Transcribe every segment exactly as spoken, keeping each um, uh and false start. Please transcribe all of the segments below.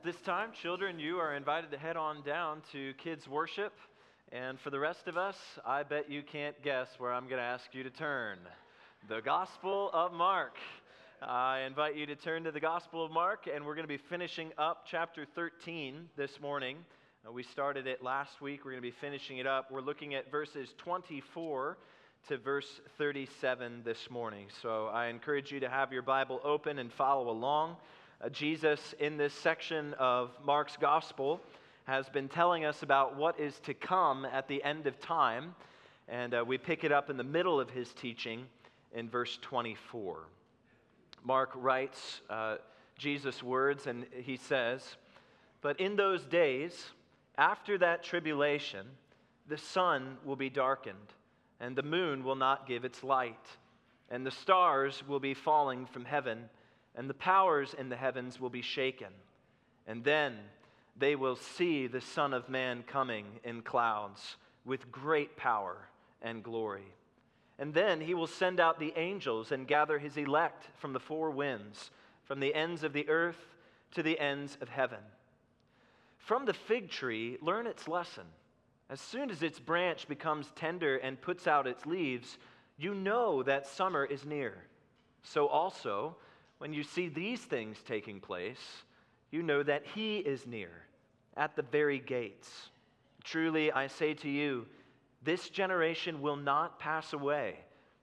At this time, children, you are invited to head on down to kids' worship. And for the rest of us, I bet you can't guess where I'm going to ask you to turn. The Gospel of Mark. I invite you to turn to the Gospel of Mark, and we're going to be finishing up chapter thirteen this morning. Uh, we started it last week. We're going to be finishing it up. We're looking at verses twenty-four to verse thirty-seven this morning. So I encourage you to have your Bible open and follow along. Uh, Jesus, in this section of Mark's Gospel, has been telling us about what is to come at the end of time, and uh, we pick it up in the middle of his teaching in verse twenty-four. Mark writes uh, Jesus' words, and he says, "But in those days, after that tribulation, the sun will be darkened, and the moon will not give its light, and the stars will be falling from heaven, and the powers in the heavens will be shaken. And then they will see the Son of Man coming in clouds with great power and glory. And then he will send out the angels and gather his elect from the four winds, from the ends of the earth to the ends of heaven. From the fig tree, learn its lesson. As soon as its branch becomes tender and puts out its leaves, you know that summer is near. So also, when you see these things taking place, you know that he is near, at the very gates. Truly, I say to you, this generation will not pass away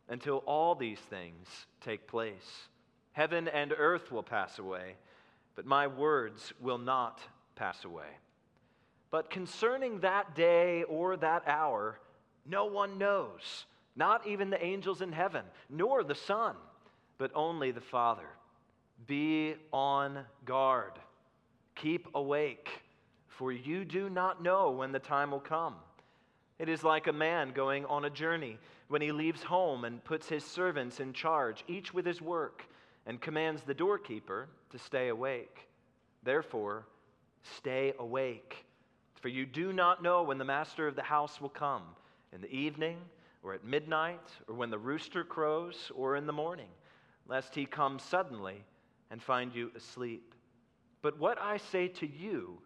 until all these things take place. Heaven and earth will pass away, but my words will not pass away. But concerning that day or that hour, no one knows, not even the angels in heaven, nor the Son, but only the Father. Be on guard. Keep awake, for you do not know when the time will come. It is like a man going on a journey when he leaves home and puts his servants in charge, each with his work, and commands the doorkeeper to stay awake. Therefore, stay awake, for you do not know when the master of the house will come, in the evening, or at midnight, or when the rooster crows, or in the morning, lest he come suddenly and find you asleep. But what I say to you,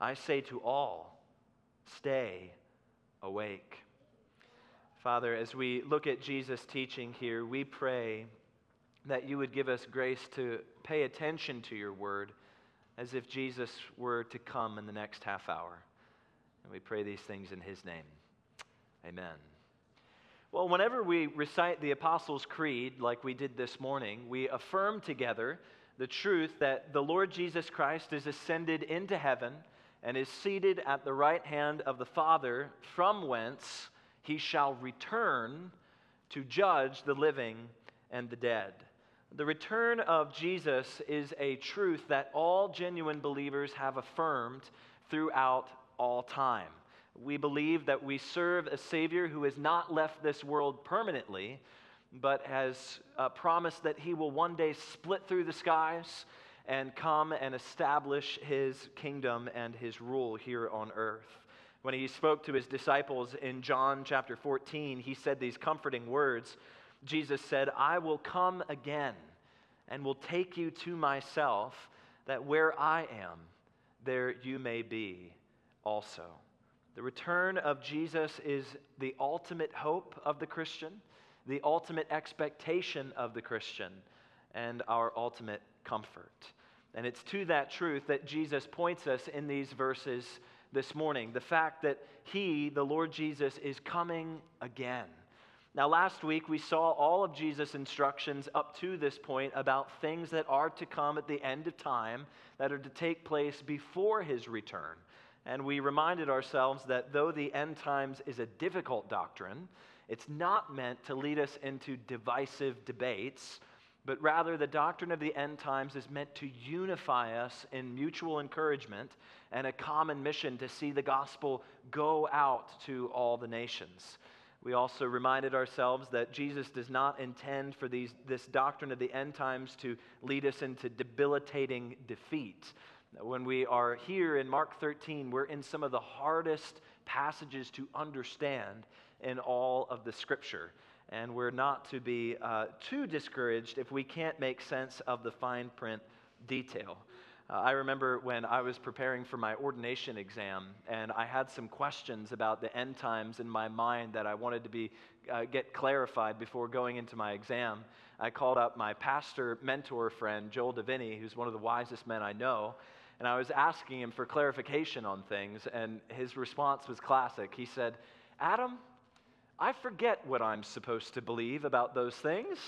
I say to all, stay awake." Father, as we look at Jesus' teaching here, we pray that you would give us grace to pay attention to your word as if Jesus were to come in the next half hour. And we pray these things in his name. Amen. Well, whenever we recite the Apostles' Creed, like we did this morning, we affirm together the truth that the Lord Jesus Christ is ascended into heaven and is seated at the right hand of the Father, from whence he shall return to judge the living and the dead. The return of Jesus is a truth that all genuine believers have affirmed throughout all time. We believe that we serve a Savior who has not left this world permanently, but has uh, promised that he will one day split through the skies and come and establish his kingdom and his rule here on earth. When he spoke to his disciples in John chapter fourteen, he said these comforting words. Jesus said, "I will come again and will take you to myself, that where I am, there you may be also." The return of Jesus is the ultimate hope of the Christian, the ultimate expectation of the Christian, and our ultimate comfort. And it's to that truth that Jesus points us in these verses this morning, the fact that he, the Lord Jesus, is coming again. Now, last week we saw all of Jesus' instructions up to this point about things that are to come at the end of time, that are to take place before his return. And we reminded ourselves that though the end times is a difficult doctrine, it's not meant to lead us into divisive debates, but rather the doctrine of the end times is meant to unify us in mutual encouragement and a common mission to see the gospel go out to all the nations. We also reminded ourselves that Jesus does not intend for these, this doctrine of the end times to lead us into debilitating defeat. When we are here in Mark thirteen, we're in some of the hardest passages to understand in all of the Scripture. And we're not to be uh, too discouraged if we can't make sense of the fine print detail. Uh, I remember when I was preparing for my ordination exam, and I had some questions about the end times in my mind that I wanted to be uh, get clarified before going into my exam. I called up my pastor mentor friend, Joel DeVinney, who's one of the wisest men I know, and I was asking him for clarification on things, and his response was classic. He said, "Adam, I forget what I'm supposed to believe about those things."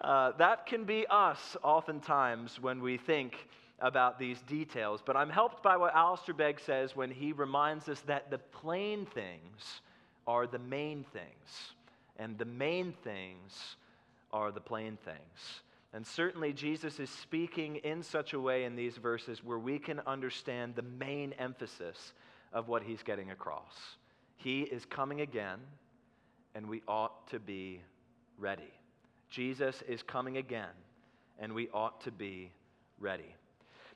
Uh, that can be us oftentimes when we think about these details, but I'm helped by what Alistair Begg says when he reminds us that the plain things are the main things, and the main things are the plain things. And certainly Jesus is speaking in such a way in these verses where we can understand the main emphasis of what he's getting across. He is coming again, and we ought to be ready. Jesus is coming again, and we ought to be ready.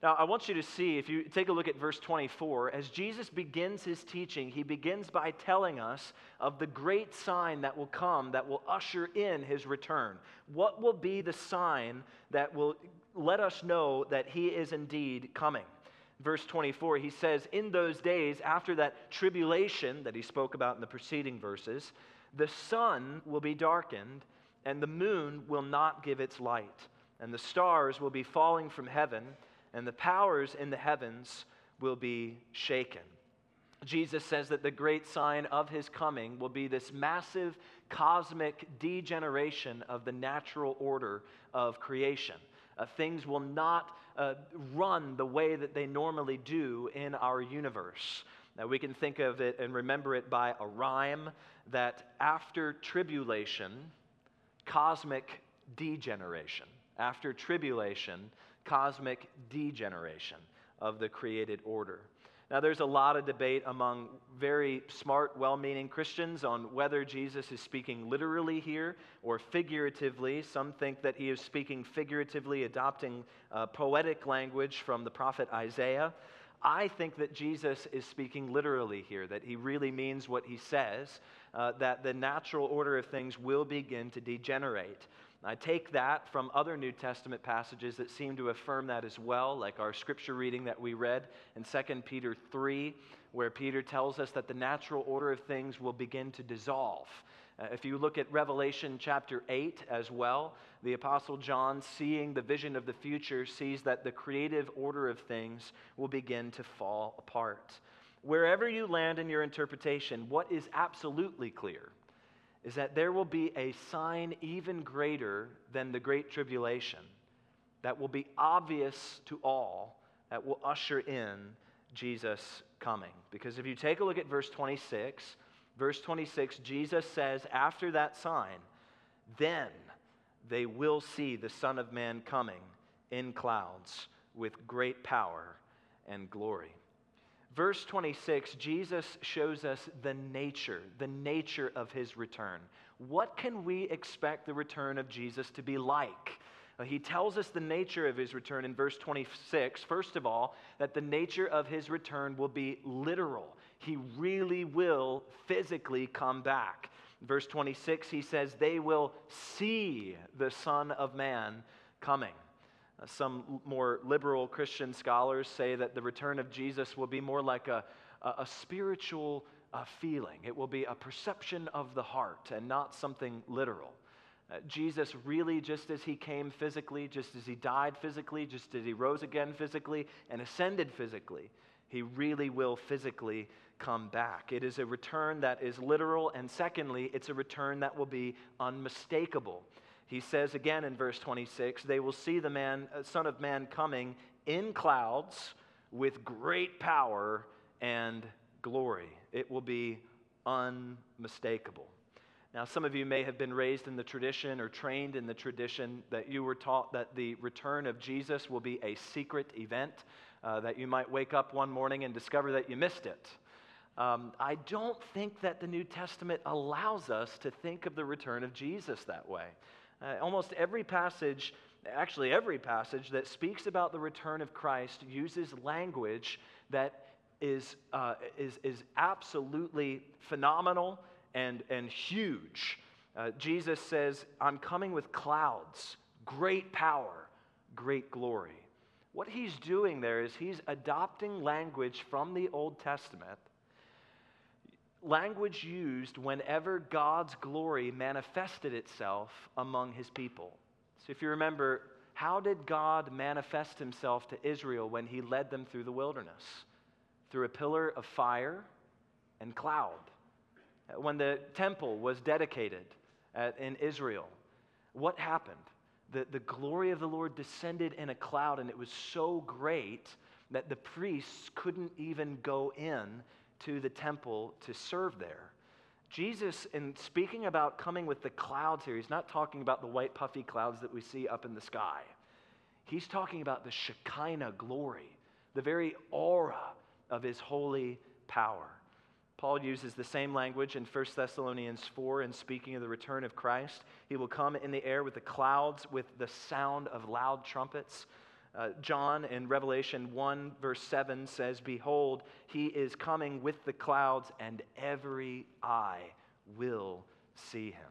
Now, I want you to see, if you take a look at verse twenty-four, as Jesus begins his teaching, he begins by telling us of the great sign that will come, that will usher in his return. What will be the sign that will let us know that he is indeed coming? Verse twenty-four, he says, "In those days, after that tribulation that he spoke about in the preceding verses, the sun will be darkened, and the moon will not give its light, and the stars will be falling from heaven, and the powers in the heavens will be shaken." Jesus says that the great sign of his coming will be this massive cosmic degeneration of the natural order of creation. Uh, things will not uh, run the way that they normally do in our universe. Now, we can think of it and remember it by a rhyme that after tribulation, cosmic degeneration. After tribulation, cosmic degeneration of the created order. Now, there's a lot of debate among very smart, well-meaning Christians on whether Jesus is speaking literally here or figuratively. Some think that he is speaking figuratively, adopting uh, poetic language from the prophet Isaiah. I think that Jesus is speaking literally here, that he really means what he says, uh, that the natural order of things will begin to degenerate. I take that from other New Testament passages that seem to affirm that as well, like our scripture reading that we read in Second Peter three, where Peter tells us that the natural order of things will begin to dissolve. Uh, if you look at Revelation chapter eight as well, the Apostle John, seeing the vision of the future, sees that the creative order of things will begin to fall apart. Wherever you land in your interpretation, what is absolutely clear is that there will be a sign even greater than the Great Tribulation that will be obvious to all, that will usher in Jesus' coming. Because if you take a look at verse twenty-six, verse twenty-six, Jesus says, after that sign, then they will see the Son of Man coming in clouds with great power and glory. Verse twenty-six, Jesus shows us the nature, the nature of his return. What can we expect the return of Jesus to be like? He tells us the nature of his return in verse twenty-six. First of all, that the nature of his return will be literal. He really will physically come back. In verse twenty-six, he says, they will see the Son of Man coming. Some more liberal Christian scholars say that the return of Jesus will be more like a, a spiritual uh, feeling. It will be a perception of the heart and not something literal. Uh, Jesus really, just as he came physically, just as he died physically, just as he rose again physically and ascended physically, he really will physically come back. It is a return that is literal, and secondly, it's a return that will be unmistakable. He says again in verse twenty-six, they will see the man, Son of Man coming in clouds with great power and glory. It will be unmistakable. Now, some of you may have been raised in the tradition or trained in the tradition that you were taught that the return of Jesus will be a secret event, uh, that you might wake up one morning and discover that you missed it. Um, I don't think that the New Testament allows us to think of the return of Jesus that way. Uh, almost every passage, actually every passage that speaks about the return of Christ uses language that is uh, is, is absolutely phenomenal and, and huge. Uh, Jesus says, I'm coming with clouds, great power, great glory. What he's doing there is he's adopting language from the Old Testament, language used whenever God's glory manifested itself among his people. So if you remember, how did God manifest himself to Israel when he led them through the wilderness? Through a pillar of fire and cloud. When the temple was dedicated at, in Israel, what happened? The, the glory of the Lord descended in a cloud, and it was so great that the priests couldn't even go in to the temple to serve there. Jesus, in speaking about coming with the clouds here, he's not talking about the white puffy clouds that we see up in the sky. He's talking about the Shekinah glory, the very aura of his holy power. Paul uses the same language in First Thessalonians four in speaking of the return of Christ. He will come in the air with the clouds, with the sound of loud trumpets. Uh, John in Revelation one verse seven says, "Behold, he is coming with the clouds, and every eye will see him."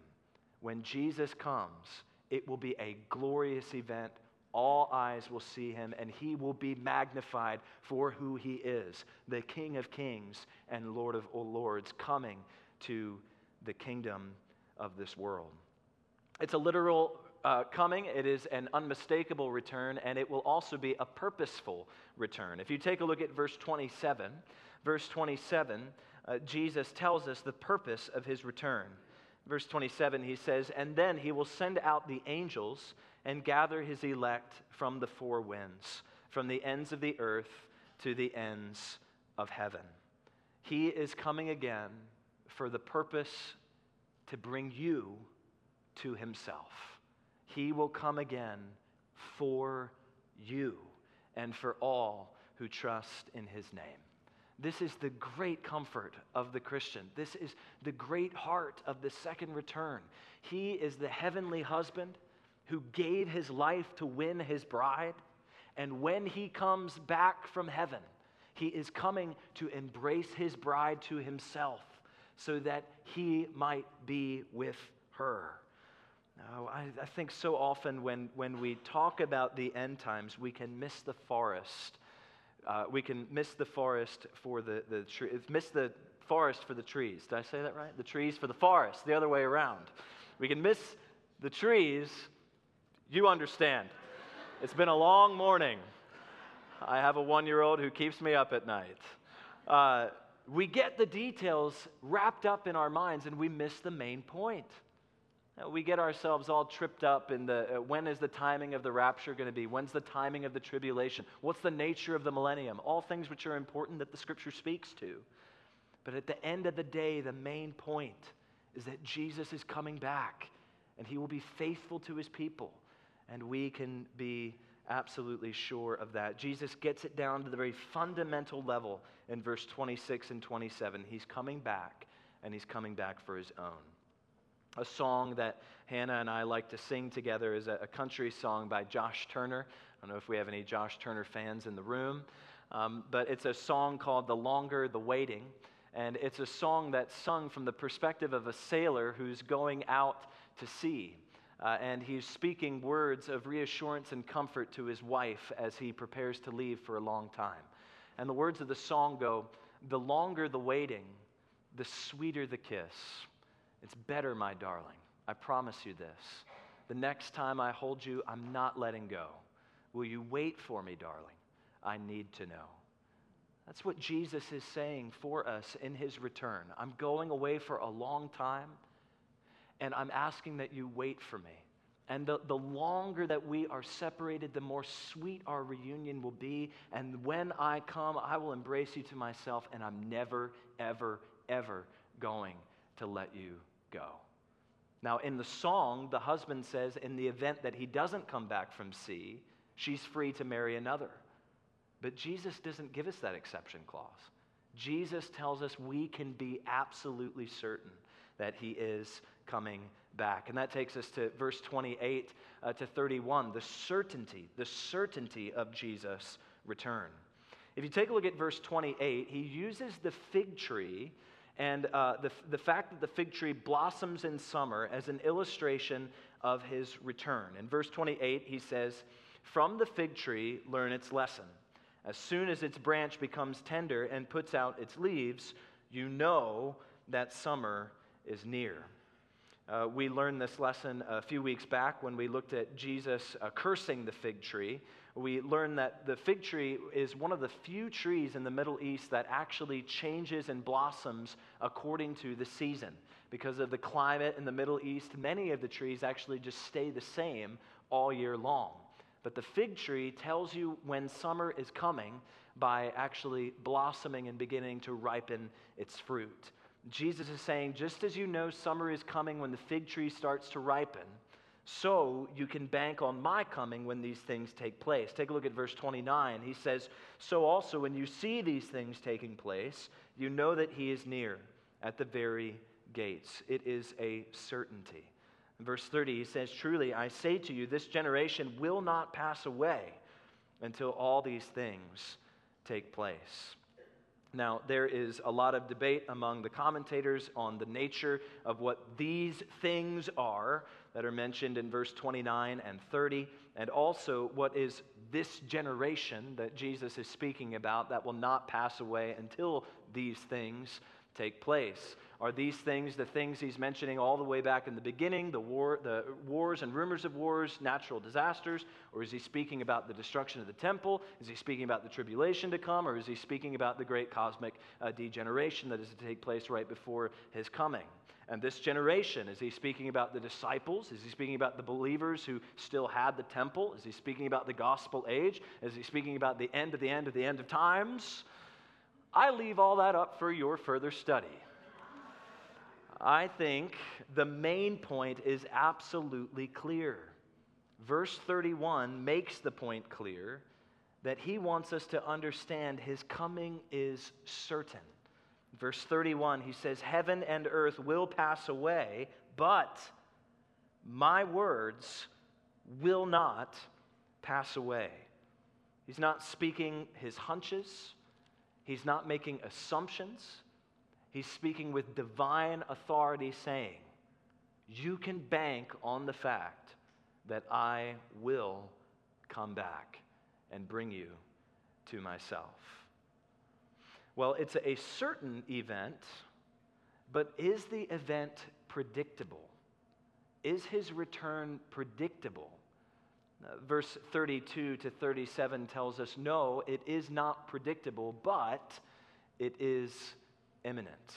When Jesus comes, it will be a glorious event. All eyes will see him, and he will be magnified for who he is, the King of Kings and Lord of all Lords, coming to the kingdom of this world. It's a literal uh, coming. It is an unmistakable return, and it will also be a purposeful return. If you take a look at verse twenty-seven, verse twenty-seven, uh, Jesus tells us the purpose of his return. Verse twenty-seven, he says, "And then he will send out the angels and gather his elect from the four winds, from the ends of the earth to the ends of heaven." He is coming again for the purpose to bring you to himself. He will come again for you and for all who trust in his name. This is the great comfort of the Christian. This is the great heart of the second return. He is the heavenly husband who gave his life to win his bride. And when he comes back from heaven, he is coming to embrace his bride to himself so that he might be with her. Now, I, I think so often when, when we talk about the end times, we can miss the forest. Uh, we can miss the forest for the, the tree, miss the forest for the trees. Did I say that right? The trees for the forest, the other way around. We can miss the trees. You understand. It's been a long morning. I have a one-year-old who keeps me up at night. Uh, we get the details wrapped up in our minds, and we miss the main point. We get ourselves all tripped up in the, uh, when is the timing of the rapture going to be? When's the timing of the tribulation? What's the nature of the millennium? All things which are important that the Scripture speaks to. But at the end of the day, the main point is that Jesus is coming back, and he will be faithful to his people. And we can be absolutely sure of that. Jesus gets it down to the very fundamental level in verse twenty-six and twenty-seven. He's coming back, and he's coming back for his own. A song that Hannah and I like to sing together is a, a country song by Josh Turner. I don't know if we have any Josh Turner fans in the room, um, but it's a song called "The Longer the Waiting," and it's a song that's sung from the perspective of a sailor who's going out to sea. Uh, and he's speaking words of reassurance and comfort to his wife as he prepares to leave for a long time. And the words of the song go, "The longer the waiting, the sweeter the kiss. It's better, my darling. I promise you this. The next time I hold you, I'm not letting go. Will you wait for me, darling? I need to know." That's what Jesus is saying for us in his return. I'm going away for a long time, and I'm asking that you wait for me. And the, the longer that we are separated, the more sweet our reunion will be. And when I come, I will embrace you to myself, and I'm never, ever, ever going to let you go. Now, in the song, the husband says, in the event that he doesn't come back from sea, she's free to marry another. But Jesus doesn't give us that exception clause. Jesus tells us we can be absolutely certain that he is coming back. And that takes us to verse twenty-eight to thirty-one, the certainty, the certainty of Jesus' return. If you take a look at verse twenty-eight, he uses the fig tree and uh, the, the fact that the fig tree blossoms in summer as an illustration of his return. In verse twenty-eight, he says, From the fig tree, learn its lesson. As soon as its branch becomes tender and puts out its leaves, you know that summer is near. Uh, we learned this lesson a few weeks back when we looked at Jesus uh, cursing the fig tree. We learned that the fig tree is one of the few trees in the Middle East that actually changes and blossoms according to the season. Because of the climate in the Middle East, many of the trees actually just stay the same all year long. But the fig tree tells you when summer is coming by actually blossoming and beginning to ripen its fruit. Jesus is saying, just as you know summer is coming when the fig tree starts to ripen, so you can bank on my coming when these things take place. Take a look at verse twenty-nine. He says, so also when you see these things taking place, you know that he is near at the very gates. It is a certainty. In verse thirty, he says, truly I say to you, this generation will not pass away until all these things take place. Now, there is a lot of debate among the commentators on the nature of what these things are that are mentioned in verse twenty-nine and thirty, and also what is this generation that Jesus is speaking about that will not pass away until these things take place. Are these things the things he's mentioning all the way back in the beginning, the war, the wars and rumors of wars, natural disasters? Or is he speaking about the destruction of the temple? Is he speaking about the tribulation to come? Or is he speaking about the great cosmic uh, degeneration that is to take place right before his coming? And this generation, is he speaking about the disciples? Is he speaking about the believers who still had the temple? Is he speaking about the gospel age? Is he speaking about the end of the end of the end of times? I leave all that up for your further study. I think the main point is absolutely clear. Verse thirty-one makes the point clear that he wants us to understand his coming is certain. Verse thirty-one, he says, heaven and earth will pass away, but my words will not pass away. He's not speaking his hunches. He's not making assumptions. He's speaking with divine authority, saying, you can bank on the fact that I will come back and bring you to myself. Well, it's a certain event, but is the event predictable? Is his return predictable? Verse thirty-two to thirty-seven tells us, no, it is not predictable, but it is imminent.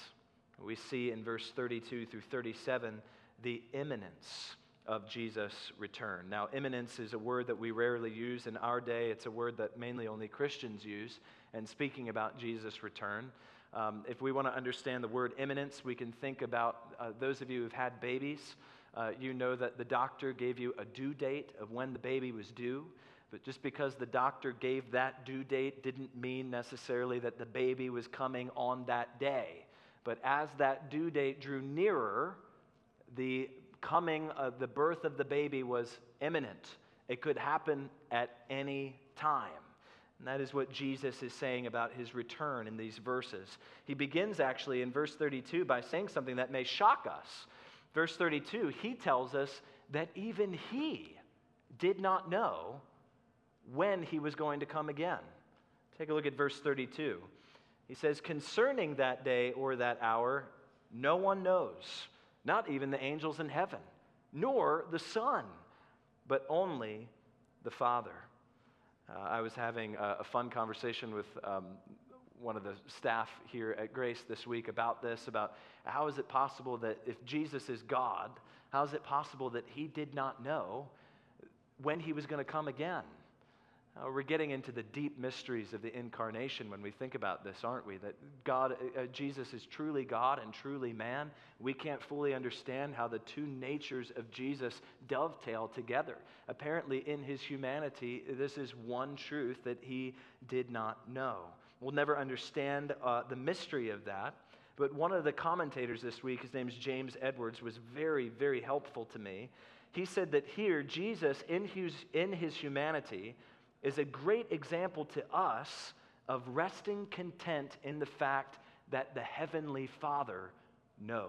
We see in verse thirty-two through thirty-seven the imminence of Jesus' return. Now, imminence is a word that we rarely use in our day. It's a word that mainly only Christians use, and speaking about Jesus' return. Um, if we want to understand the word imminence, we can think about uh, those of you who've had babies. Uh, you know that the doctor gave you a due date of when the baby was due. But just because the doctor gave that due date didn't mean necessarily that the baby was coming on that day. But as that due date drew nearer, the coming of the birth of the baby was imminent. It could happen at any time. And that is what Jesus is saying about his return in these verses. He begins actually in verse thirty-two by saying something that may shock us. Verse thirty-two, he tells us that even he did not know when he was going to come again. Take a look at verse thirty-two. He says, concerning that day or that hour, no one knows, not even the angels in heaven, nor the Son, but only the Father. Uh, I was having a, a fun conversation with um, one of the staff here at Grace this week about this, about how is it possible that if Jesus is God, how is it possible that he did not know when he was going to come again? Uh, we're getting into the deep mysteries of the incarnation when we think about this, aren't we? That God, uh, Jesus is truly God and truly man. We can't fully understand how the two natures of Jesus dovetail together. Apparently, in his humanity, this is one truth that he did not know. We'll never understand uh, the mystery of that. But one of the commentators this week, his name's James Edwards, was very, very helpful to me. He said that here, Jesus, in his, in his humanity, is a great example to us of resting content in the fact that the Heavenly Father knows.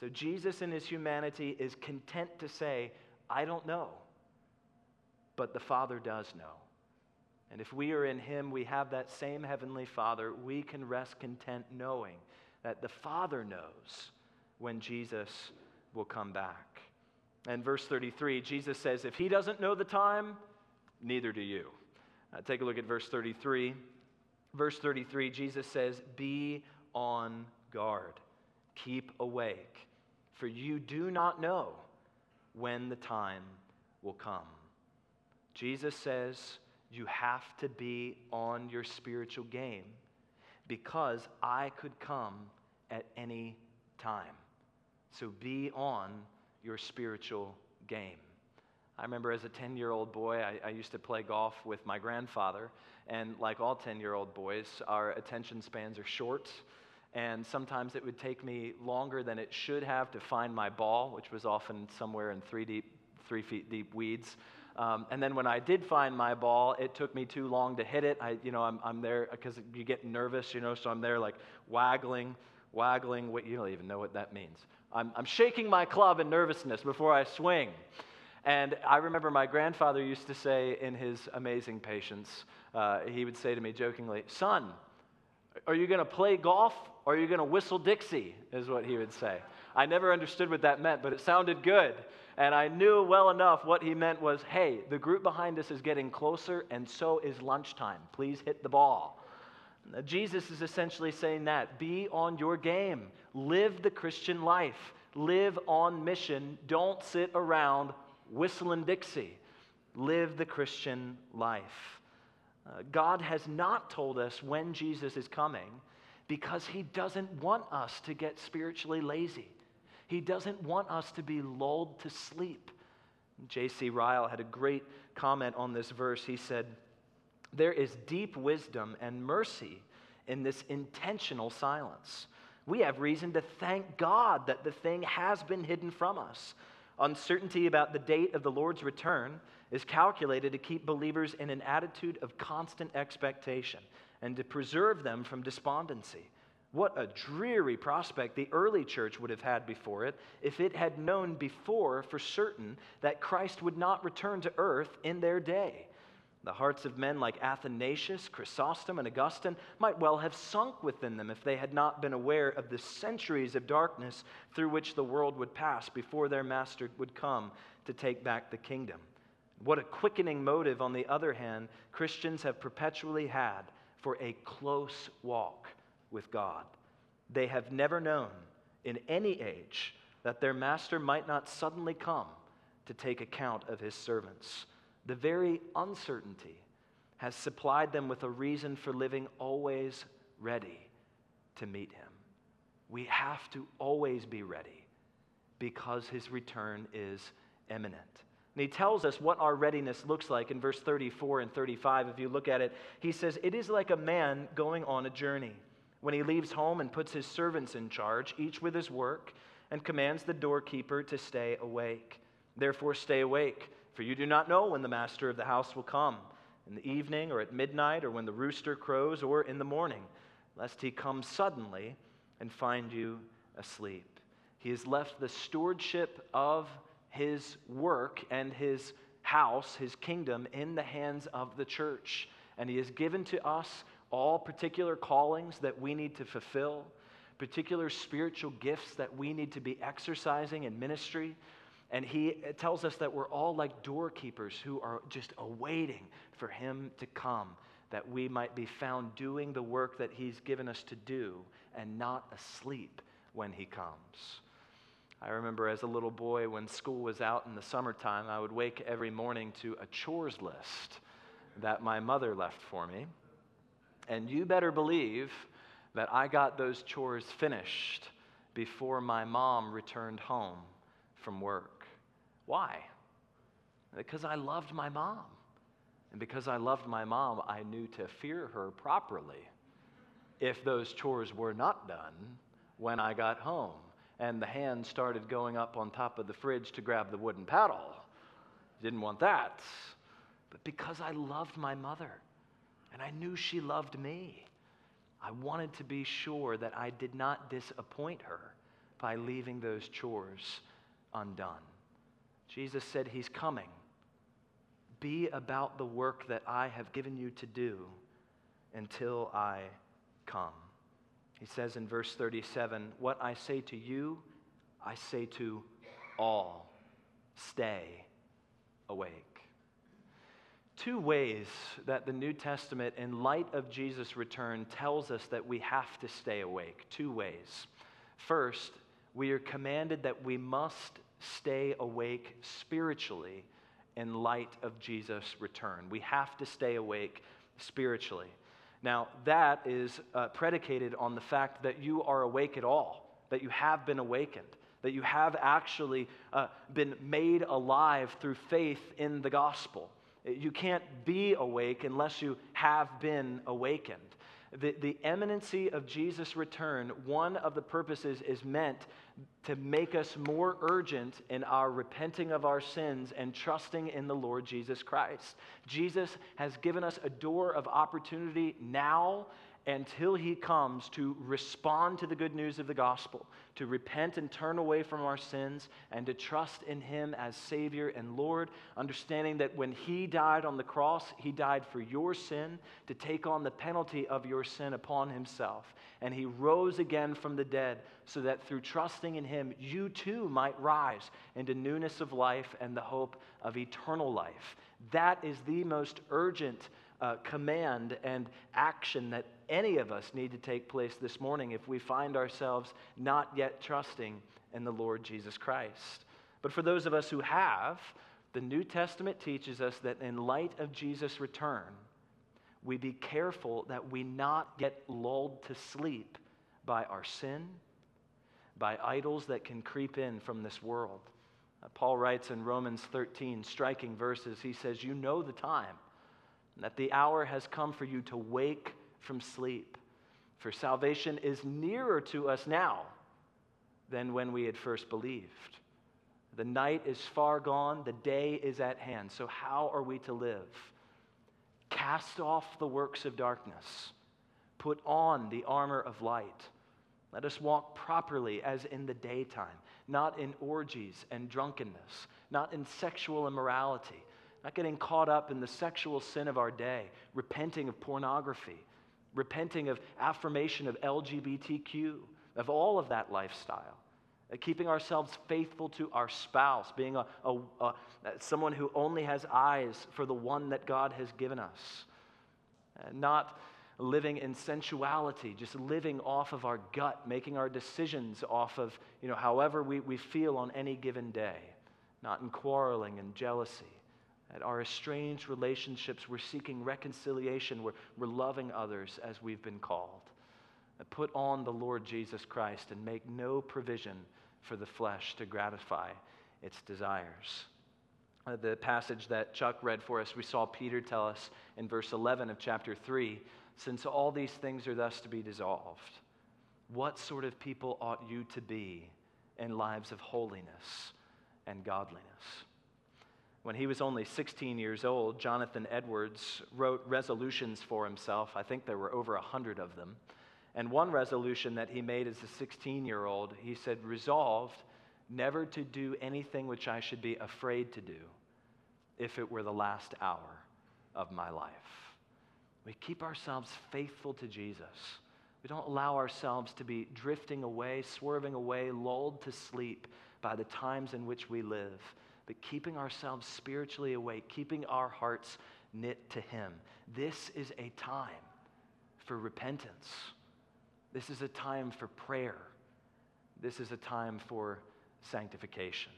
So Jesus in his humanity is content to say, I don't know. but the Father does know. And if we are in him, we have that same heavenly Father. We can rest content knowing that the Father knows when Jesus will come back. And verse thirty-three, Jesus says, if he doesn't know the time, neither do you. Uh, take a look at verse thirty-three. Verse thirty-three, Jesus says, be on guard, keep awake, for you do not know when the time will come. Jesus says, you have to be on your spiritual game because I could come at any time. So be on your spiritual game. I remember as a ten-year-old boy, I, I used to play golf with my grandfather, and like all ten-year-old boys, our attention spans are short, and sometimes it would take me longer than it should have to find my ball, which was often somewhere in three deep, three feet deep weeds. Um, and then when I did find my ball, it took me too long to hit it. I, you know, I'm, I'm there because you get nervous, you know, so I'm there like waggling, waggling. What, you don't even know what that means. I'm, I'm shaking my club in nervousness before I swing. And I remember my grandfather used to say in his amazing patience, uh, he would say to me jokingly, son, are you going to play golf or are you going to whistle Dixie, is what he would say. I never understood what that meant, but it sounded good. And I knew well enough what he meant was, hey, the group behind us is getting closer, and so is lunchtime. Please hit the ball. Jesus is essentially saying that. Be on your game. Live the Christian life. Live on mission. Don't sit around whistling Dixie. Live the Christian life. Uh, God has not told us when Jesus is coming because he doesn't want us to get spiritually lazy. He doesn't want us to be lulled to sleep. J C Ryle had a great comment on this verse. He said, there is deep wisdom and mercy in this intentional silence. We have reason to thank God that the thing has been hidden from us. Uncertainty about the date of the Lord's return is calculated to keep believers in an attitude of constant expectation and to preserve them from despondency. What a dreary prospect the early church would have had before it if it had known before for certain that Christ would not return to earth in their day. The hearts of men like Athanasius, Chrysostom, and Augustine might well have sunk within them if they had not been aware of the centuries of darkness through which the world would pass before their master would come to take back the kingdom. What a quickening motive, on the other hand, Christians have perpetually had for a close walk with God. They have never known in any age that their master might not suddenly come to take account of his servants. The very uncertainty has supplied them with a reason for living always ready to meet him. We have to always be ready because his return is imminent. And he tells us what our readiness looks like in verse thirty-four and thirty-five. If you look at it, he says, it is like a man going on a journey when he leaves home and puts his servants in charge, each with his work, and commands the doorkeeper to stay awake. Therefore stay awake, for you do not know when the master of the house will come, in the evening or at midnight or when the rooster crows or in the morning, lest he come suddenly and find you asleep. He has left the stewardship of his work and his house, his kingdom, in the hands of the church, and he has given to us all particular callings that we need to fulfill, particular spiritual gifts that we need to be exercising in ministry. And he tells us that we're all like doorkeepers who are just awaiting for him to come, that we might be found doing the work that he's given us to do and not asleep when he comes. I remember as a little boy when school was out in the summertime, I would wake every morning to a chores list that my mother left for me. And you better believe that I got those chores finished before my mom returned home from work. Why? Because I loved my mom. And because I loved my mom, I knew to fear her properly if those chores were not done when I got home and the hand started going up on top of the fridge to grab the wooden paddle. Didn't want that. But because I loved my mother, and I knew she loved me, I wanted to be sure that I did not disappoint her by leaving those chores undone. Jesus said he's coming. Be about the work that I have given you to do until I come. He says in verse thirty-seven, what I say to you, I say to all, stay awake. Two ways that the New Testament, in light of Jesus' return, tells us that we have to stay awake. Two ways. First, we are commanded that we must stay awake spiritually in light of Jesus' return. We have to stay awake spiritually. Now, that is uh, predicated on the fact that you are awake at all, that you have been awakened, that you have actually uh, been made alive through faith in the gospel. You can't be awake unless you have been awakened. The, the imminency of Jesus' return, one of the purposes is meant to make us more urgent in our repenting of our sins and trusting in the Lord Jesus Christ. Jesus has given us a door of opportunity now until he comes to respond to the good news of the gospel, to repent and turn away from our sins, and to trust in him as Savior and Lord, understanding that when he died on the cross, he died for your sin, to take on the penalty of your sin upon himself. And he rose again from the dead so that through trusting in him, you too might rise into newness of life and the hope of eternal life. That is the most urgent Uh, command and action that any of us need to take place this morning if we find ourselves not yet trusting in the Lord Jesus Christ. But for those of us who have, the New Testament teaches us that in light of Jesus' return, we be careful that we not get lulled to sleep by our sin, by idols that can creep in from this world. Uh, Paul writes in Romans thirteen, striking verses, he says, you know the time, that the hour has come for you to wake from sleep. For salvation is nearer to us now than when we had first believed. The night is far gone, the day is at hand. So how are we to live? Cast off the works of darkness. Put on the armor of light. Let us walk properly as in the daytime, not in orgies and drunkenness, not in sexual immorality, not getting caught up in the sexual sin of our day, repenting of pornography, repenting of affirmation of L G B T Q, of all of that lifestyle, uh, keeping ourselves faithful to our spouse, being a, a, a, someone who only has eyes for the one that God has given us, uh, not living in sensuality, just living off of our gut, making our decisions off of, you know, however we, we feel on any given day, not in quarreling and jealousy. At our estranged relationships, we're seeking reconciliation. We're, we're loving others as we've been called. Put on the Lord Jesus Christ and make no provision for the flesh to gratify its desires. Uh, the passage that Chuck read for us, we saw Peter tell us in verse eleven of chapter three, since all these things are thus to be dissolved, what sort of people ought you to be in lives of holiness and godliness? When he was only sixteen years old, Jonathan Edwards wrote resolutions for himself. I think there were over one hundred of them. And one resolution that he made as a sixteen-year-old, he said, resolved never to do anything which I should be afraid to do if it were the last hour of my life. We keep ourselves faithful to Jesus. We don't allow ourselves to be drifting away, swerving away, lulled to sleep by the times in which we live. But keeping ourselves spiritually awake, keeping our hearts knit to him. This is a time for repentance. This is a time for prayer. This is a time for sanctification.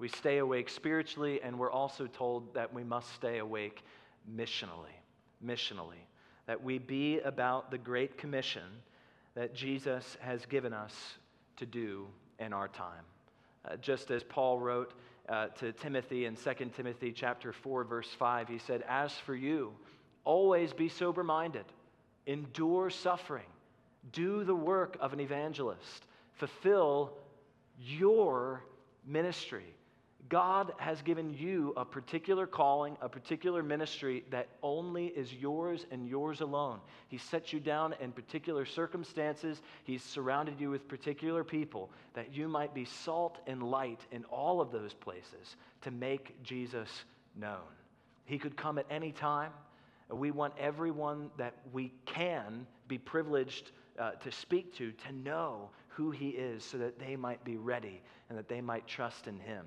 We stay awake spiritually, and we're also told that we must stay awake missionally, missionally, that we be about the great commission that Jesus has given us to do in our time. Uh, just as Paul wrote, Uh, to Timothy in Second Timothy chapter four, verse five, he said, as for you, always be sober-minded, endure suffering, do the work of an evangelist, fulfill your ministry. God has given you a particular calling, a particular ministry that only is yours and yours alone. He set you down in particular circumstances. He's surrounded you with particular people that you might be salt and light in all of those places to make Jesus known. He could come at any time. We want everyone that we can be privileged uh, to speak to, to know who he is so that they might be ready and that they might trust in him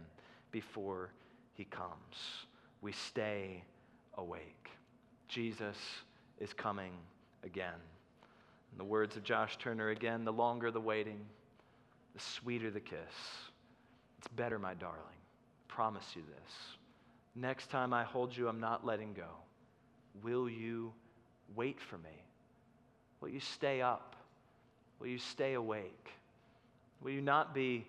before he comes. We stay awake. Jesus is coming again. In the words of Josh Turner again, the longer the waiting, the sweeter the kiss. It's better, my darling. I promise you this. Next time I hold you, I'm not letting go. Will you wait for me? Will you stay up? Will you stay awake? Will you not be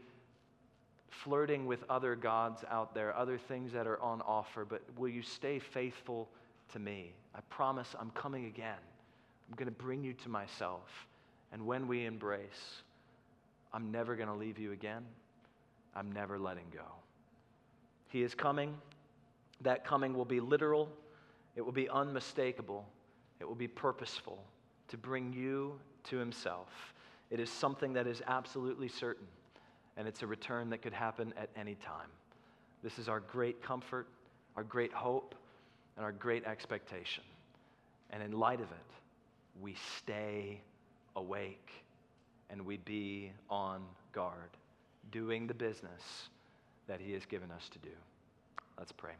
flirting with other gods out there, other things that are on offer, but will you stay faithful to me? I promise I'm coming again. I'm going to bring you to myself. And when we embrace, I'm never going to leave you again. I'm never letting go. He is coming. That coming will be literal. It will be unmistakable. It will be purposeful to bring you to himself. It is something that is absolutely certain, and it's a return that could happen at any time. This is our great comfort, our great hope, and our great expectation. And in light of it, we stay awake and we be on guard, doing the business that he has given us to do. Let's pray.